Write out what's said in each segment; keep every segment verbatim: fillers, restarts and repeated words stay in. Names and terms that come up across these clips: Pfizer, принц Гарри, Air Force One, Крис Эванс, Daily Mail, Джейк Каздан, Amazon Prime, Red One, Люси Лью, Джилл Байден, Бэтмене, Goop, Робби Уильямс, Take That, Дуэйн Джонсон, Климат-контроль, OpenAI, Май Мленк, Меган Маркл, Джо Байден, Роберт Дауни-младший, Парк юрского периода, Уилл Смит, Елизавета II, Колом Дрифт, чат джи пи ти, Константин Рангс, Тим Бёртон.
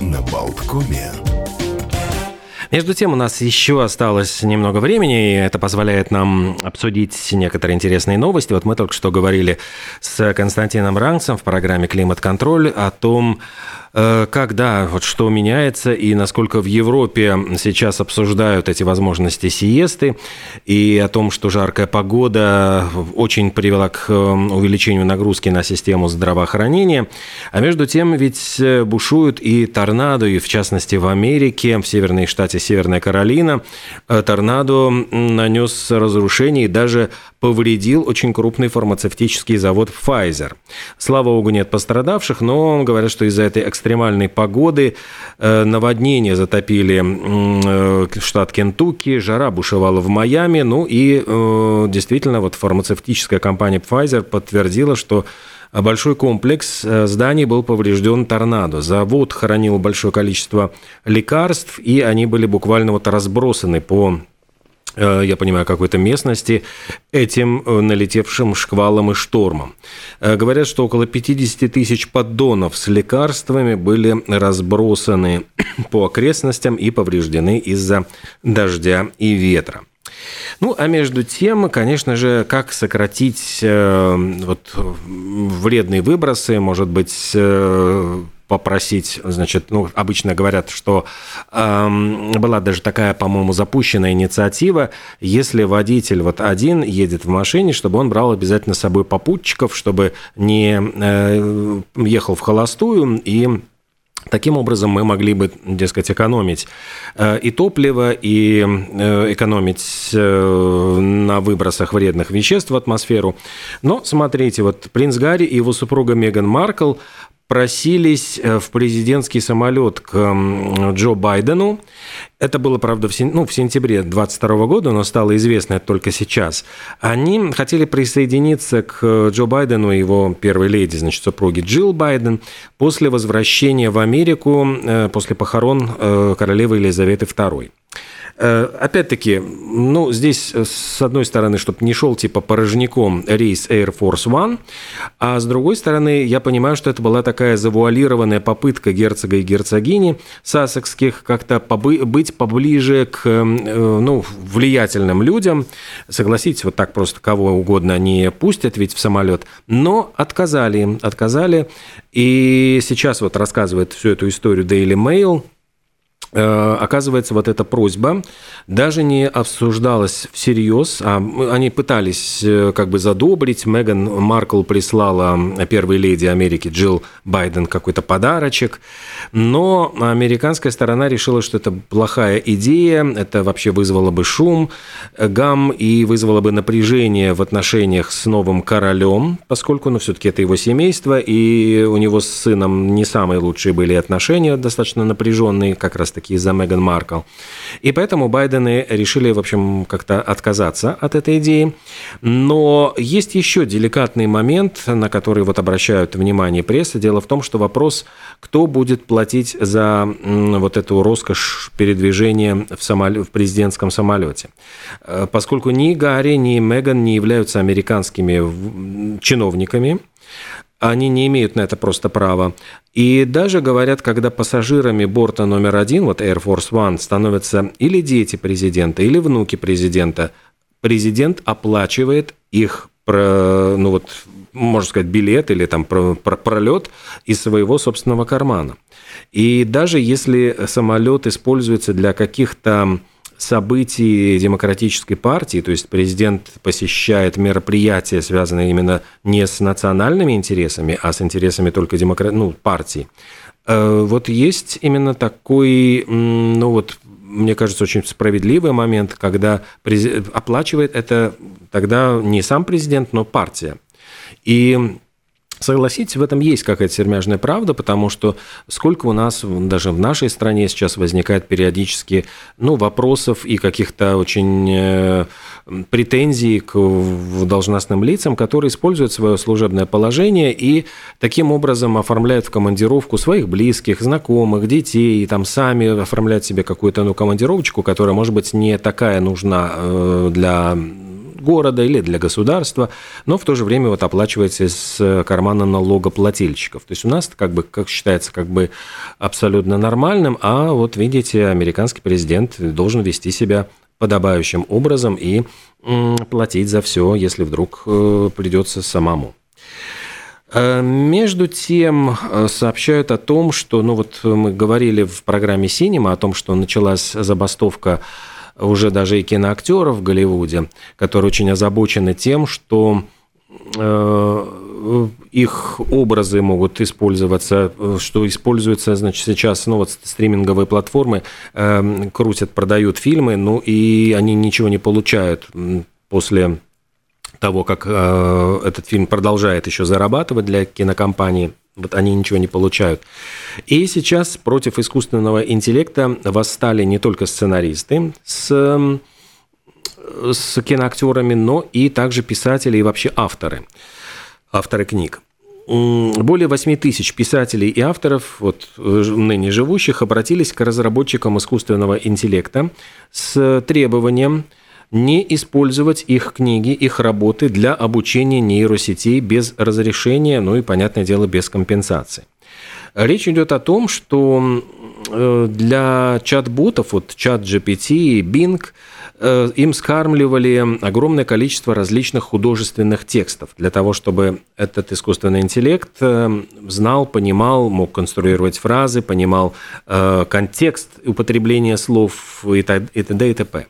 на Балткоме. Между тем, у нас еще осталось немного времени, и это позволяет нам обсудить некоторые интересные новости. Вот мы только что говорили с Константином Рангсом в программе «Климат-контроль» о том, как, да, вот что меняется и насколько в Европе сейчас обсуждают эти возможности сиесты, и о том, что жаркая погода очень привела к увеличению нагрузки на систему здравоохранения. А между тем ведь бушуют и торнадо, и в частности в Америке, в северной штате Северная Каролина. Торнадо нанес разрушение и даже повредил очень крупный фармацевтический завод Pfizer. Слава богу, нет пострадавших, но говорят, что из-за этой экстрасенсорности экстремальной погоды, наводнения затопили штат Кентукки, жара бушевала в Майами, ну и действительно вот фармацевтическая компания Pfizer подтвердила, что большой комплекс зданий был поврежден торнадо. Завод хранил большое количество лекарств, и они были буквально вот разбросаны по, я понимаю, какой-то местности этим налетевшим шквалом и штормом. Говорят, что около пятьдесят тысяч поддонов с лекарствами были разбросаны по окрестностям и повреждены из-за дождя и ветра. Ну, а между тем, конечно же, как сократить э, вот, вредные выбросы, может быть, э, попросить, значит, ну, обычно говорят, что э, была даже такая, по-моему, запущенная инициатива, если водитель вот один едет в машине, чтобы он брал обязательно с собой попутчиков, чтобы не э, ехал в холостую, и таким образом мы могли бы, дескать, экономить и топливо, и экономить на выбросах вредных веществ в атмосферу. Но смотрите, вот принц Гарри и его супруга Меган Маркл просились в президентский самолет к Джо Байдену. Это было, правда, в сентябре двадцать второго года, но стало известно это только сейчас. Они хотели присоединиться к Джо Байдену и его первой леди, значит, супруге Джилл Байден, после возвращения в Америку, после похорон королевы Елизаветы второй. Опять-таки, ну, здесь, с одной стороны, чтобы не шел типа порожняком рейс Air Force One, а с другой стороны, я понимаю, что это была такая завуалированная попытка герцога и герцогини сассекских как-то побы- быть поближе к, ну, влиятельным людям. Согласитесь, вот так просто кого угодно не пустят ведь в самолет, но отказали, отказали. И сейчас вот рассказывает всю эту историю Daily Mail. Оказывается, вот эта просьба даже не обсуждалась всерьез. А они пытались как бы задобрить. Меган Маркл прислала первой леди Америки Джилл Байден какой-то подарочек. Но американская сторона решила, что это плохая идея. Это вообще вызвало бы шум, гам и вызвало бы напряжение в отношениях с новым королем, поскольку, ну, все-таки это его семейство, и у него с сыном не самые лучшие были отношения, достаточно напряженные, как раз-таки из-за Меган Маркл. И поэтому Байдены решили, в общем, как-то отказаться от этой идеи. Но есть еще деликатный момент, на который вот обращают внимание пресса. Дело в том, что вопрос, кто будет платить за вот эту роскошь передвижения в, самолё... в президентском самолете. Поскольку ни Гарри, ни Меган не являются американскими чиновниками, они не имеют на это просто права. И даже, говорят, когда пассажирами борта номер один, вот Air Force One, становятся или дети президента, или внуки президента, президент оплачивает их, ну вот, можно сказать, билет или там пролет из своего собственного кармана. И даже если самолет используется для каких-то событий демократической партии, то есть президент посещает мероприятия, связанные именно не с национальными интересами, а с интересами только демокра... ну, партии. Вот есть именно такой, ну вот, мне кажется, очень справедливый момент, когда презид... оплачивает это тогда не сам президент, но партия. И согласитесь, в этом есть какая-то сермяжная правда, потому что сколько у нас, даже в нашей стране сейчас возникает периодически, ну, вопросов и каких-то очень претензий к должностным лицам, которые используют свое служебное положение и таким образом оформляют в командировку своих близких, знакомых, детей, и там сами оформляют себе какую-то, ну, командировочку, которая, может быть, не такая нужна для города или для государства, но в то же время вот оплачивается из кармана налогоплательщиков. То есть у нас как бы, как считается, как бы абсолютно нормальным, а вот видите, американский президент должен вести себя подобающим образом и платить за все, если вдруг придется самому. Между тем сообщают о том, что, ну вот мы говорили в программе «Синема» о том, что началась забастовка уже даже и киноактеров в Голливуде, которые очень озабочены тем, что э, их образы могут использоваться, что используется, значит, сейчас, ну вот стриминговые платформы э, крутят, продают фильмы, ну и они ничего не получают после того, как э, этот фильм продолжает еще зарабатывать для кинокомпании, вот они ничего не получают. И сейчас против искусственного интеллекта восстали не только сценаристы с, с киноактерами, но и также писатели и вообще авторы, авторы книг. Более восемь тысяч писателей и авторов, вот, ныне живущих, обратились к разработчикам искусственного интеллекта с требованием не использовать их книги, их работы для обучения нейросетей без разрешения, ну и, понятное дело, без компенсации. Речь идет о том, что для чат-ботов, вот чат джи пи ти и Bing, им скармливали огромное количество различных художественных текстов для того, чтобы этот искусственный интеллект знал, понимал, мог конструировать фразы, понимал контекст употребления слов и т.д. и т.п.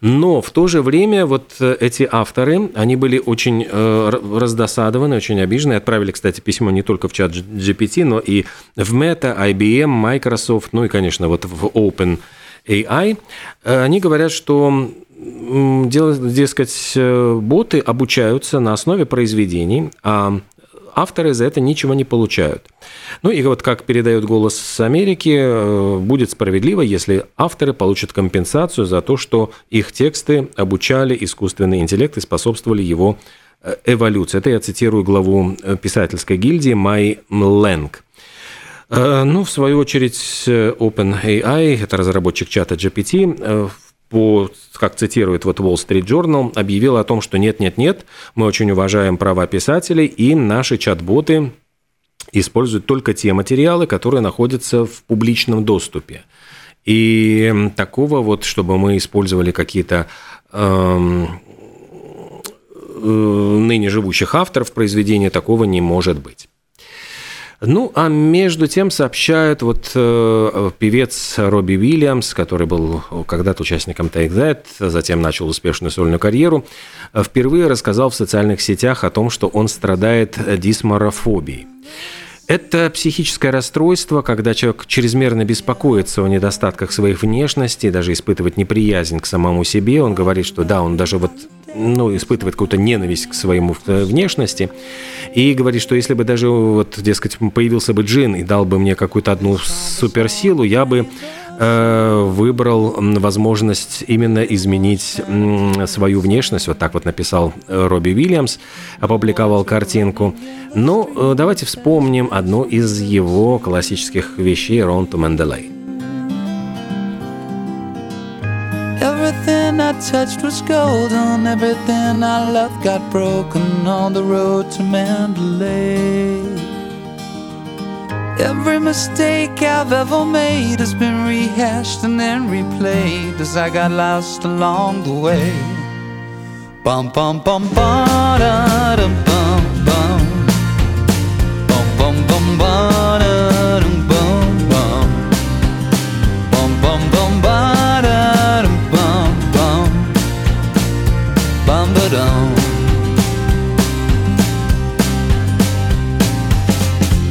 Но в то же время вот эти авторы, они были очень раздосадованы, очень обижены. Отправили, кстати, письмо не только в чат джи пи ти, но и в Meta, ай би эм, Microsoft, ну и, конечно, вот в OpenAI. Они говорят, что, дескать, боты обучаются на основе произведений, а авторы за это ничего не получают. Ну и вот как передает «Голос Америки», будет справедливо, если авторы получат компенсацию за то, что их тексты обучали искусственный интеллект и способствовали его эволюции. Это я цитирую главу писательской гильдии Май Мленк. Ну, в свою очередь, OpenAI, это разработчик чата джи пи ти, по, как цитирует вот Wall Street Journal, объявил о том, что нет-нет-нет, мы очень уважаем права писателей, и наши чат-боты используют только те материалы, которые находятся в публичном доступе. И такого вот, чтобы мы использовали какие-то э, э, ныне живущих авторов произведения, такого не может быть. Ну, а между тем сообщают вот э, певец Робби Уильямс, который был когда-то участником Take That, затем начал успешную сольную карьеру, впервые рассказал в социальных сетях о том, что он страдает дисморфобией. Это психическое расстройство, когда человек чрезмерно беспокоится о недостатках своих внешностей, даже испытывает неприязнь к самому себе. Он говорит, что да, он даже вот, ну, испытывает какую-то ненависть к своему внешности. И говорит, что если бы даже, вот, дескать, появился бы джин и дал бы мне какую-то одну суперсилу, я бы э, выбрал возможность именно изменить э, свою внешность. Вот так вот написал Робби Уильямс, опубликовал картинку. Но э, давайте вспомним о одну из его классических вещей «Round to Mandalay». Everything I touched was golden, everything I loved got broken on the road to Mandalay. Every mistake I've ever made has been rehashed and then replayed as I got lost along the way. Bum bum bum ba da dum bum bum.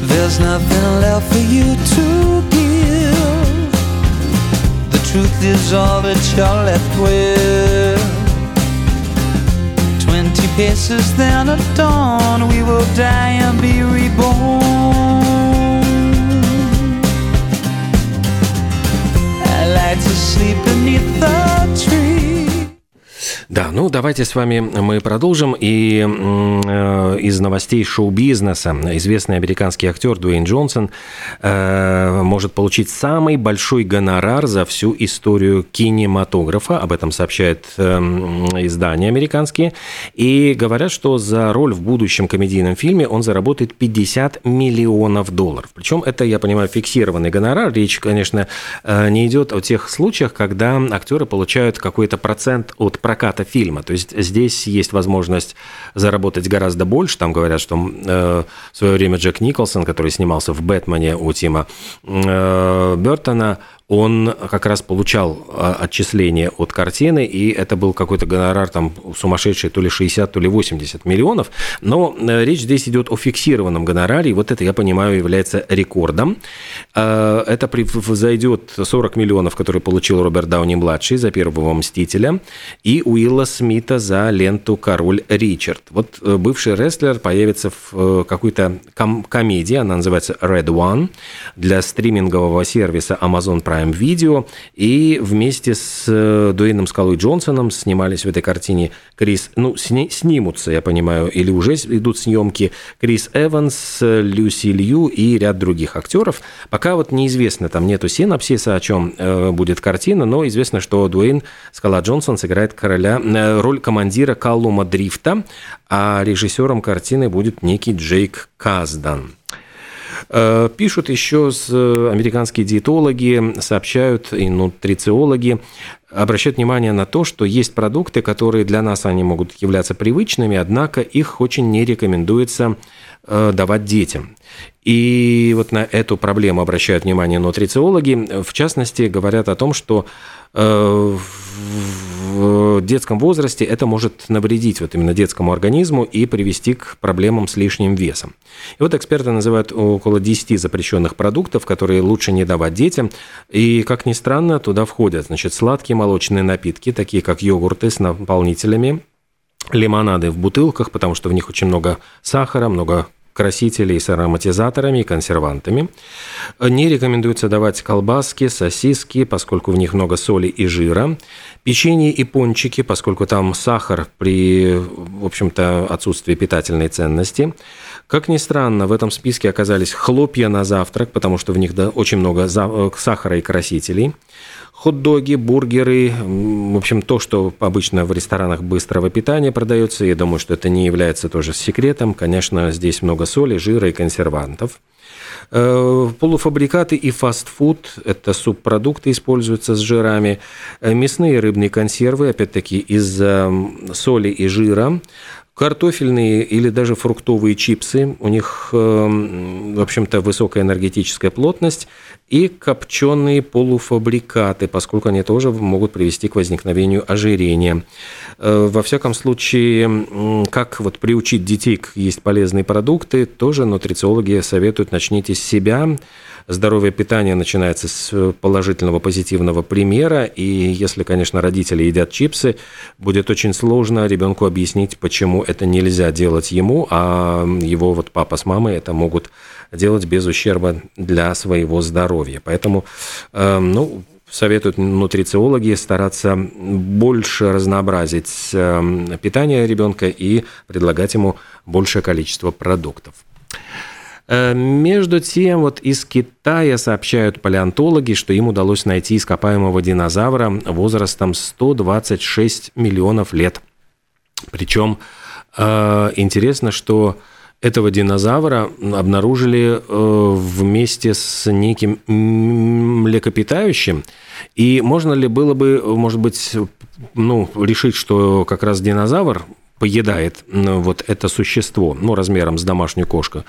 There's nothing left for you to give. The truth is all that you're left with. Twenty paces then at dawn, we will die and be reborn. I like to sleep beneath the tree. Да, ну Ну, давайте с вами мы продолжим. И э, из новостей шоу-бизнеса известный американский актер Дуэйн Джонсон э, может получить самый большой гонорар за всю историю кинематографа. Об этом сообщают э, издания американские. И говорят, что за роль в будущем комедийном фильме он заработает пятьдесят миллионов долларов. Причем это, я понимаю, фиксированный гонорар. Речь, конечно, э, не идет о тех случаях, когда актеры получают какой-то процент от проката фильма. То есть здесь есть возможность заработать гораздо больше. Там говорят, что э, в свое время Джек Николсон, который снимался в «Бэтмене» у Тима э, Бёртона, он как раз получал отчисление от картины, и это был какой-то гонорар там сумасшедший, то ли шестьдесят, то ли восемьдесят миллионов. Но речь здесь идет о фиксированном гонораре, и вот это, я понимаю, является рекордом. Это превзойдет сорок миллионов, которые получил Роберт Дауни-младший за первого «Мстителя», и Уилла Смита за ленту «Король Ричард». Вот бывший рестлер появится в какой-то ком- комедии, она называется Red One, для стримингового сервиса Amazon Prime Видео, и вместе с Дуэйном «Скалой» Джонсоном снимались в этой картине Крис... Ну, сни, снимутся, я понимаю, или уже идут съемки Крис Эванс, Люси Лью и ряд других актеров. Пока вот неизвестно, там нету синопсиса, о чем э, будет картина, но известно, что Дуэйн «Скала» Джонсон сыграет короля, э, роль командира Колома Дрифта, а режиссером картины будет некий Джейк Каздан. Пишут еще американские диетологи, сообщают, и нутрициологи, обращают внимание на то, что есть продукты, которые для нас они могут являться привычными, однако их очень не рекомендуется давать детям. И вот на эту проблему обращают внимание нутрициологи. В частности, говорят о том, что в детском возрасте это может навредить вот именно детскому организму и привести к проблемам с лишним весом. И вот эксперты называют около десяти запрещенных продуктов, которые лучше не давать детям. И, как ни странно, туда входят, значит, сладкие молочные напитки, такие как йогурты с наполнителями, лимонады в бутылках, потому что в них очень много сахара, много красителей с ароматизаторами и консервантами. Не рекомендуется давать колбаски, сосиски, поскольку в них много соли и жира. Печенье и пончики, поскольку там сахар при, в общем-то, отсутствии питательной ценности. Как ни странно, в этом списке оказались хлопья на завтрак, потому что в них очень много сахара и красителей. Хот-доги, бургеры, в общем, то, что обычно в ресторанах быстрого питания продается, я думаю, что это не является тоже секретом. Конечно, здесь много соли, жира и консервантов. Полуфабрикаты и фастфуд – это субпродукты, используются с жирами. Мясные и рыбные консервы, опять-таки, из-за соли и жира. Картофельные или даже фруктовые чипсы, у них, в общем-то, высокая энергетическая плотность, и копченые полуфабрикаты, поскольку они тоже могут привести к возникновению ожирения. Во всяком случае, как вот приучить детей к есть полезные продукты, тоже нутрициологи советуют: начните с себя. Здоровое питание начинается с положительного, позитивного примера, и если, конечно, родители едят чипсы, будет очень сложно ребенку объяснить, почему это нельзя делать ему, а его вот папа с мамой это могут делать без ущерба для своего здоровья. Поэтому, э, ну... советуют нутрициологи стараться больше разнообразить питание ребенка и предлагать ему большее количество продуктов. Между тем, вот из Китая сообщают палеонтологи, что им удалось найти ископаемого динозавра возрастом сто двадцать шесть миллионов лет. Причем интересно, что этого динозавра обнаружили вместе с неким млекопитающим. И можно ли было бы, может быть, ну, решить, что как раз динозавр поедает вот это существо, ну, размером с домашнюю кошку.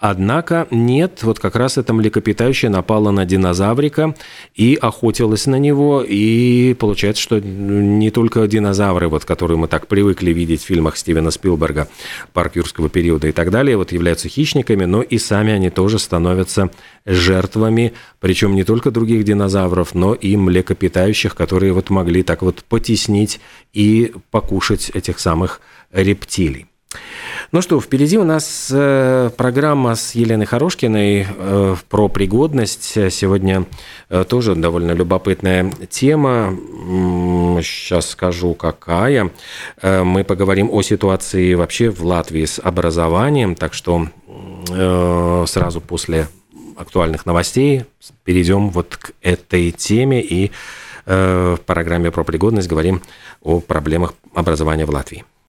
Однако нет, вот как раз это млекопитающее напало на динозаврика и охотилось на него, и получается, что не только динозавры, вот, которые мы так привыкли видеть в фильмах Стивена Спилберга, «Парк юрского периода» и так далее, вот являются хищниками, но и сами они тоже становятся жертвами, причем не только других динозавров, но и млекопитающих, которые вот могли так вот потеснить и покушать этих самых рептилий. Ну что, впереди у нас э, программа с Еленой Хорошкиной э, про пригодность. Сегодня э, тоже довольно любопытная тема. Сейчас скажу, какая. Э, мы поговорим о ситуации вообще в Латвии с образованием. Так что э, сразу после актуальных новостей перейдем вот к этой теме и э, в программе про пригодность говорим о проблемах образования в Латвии.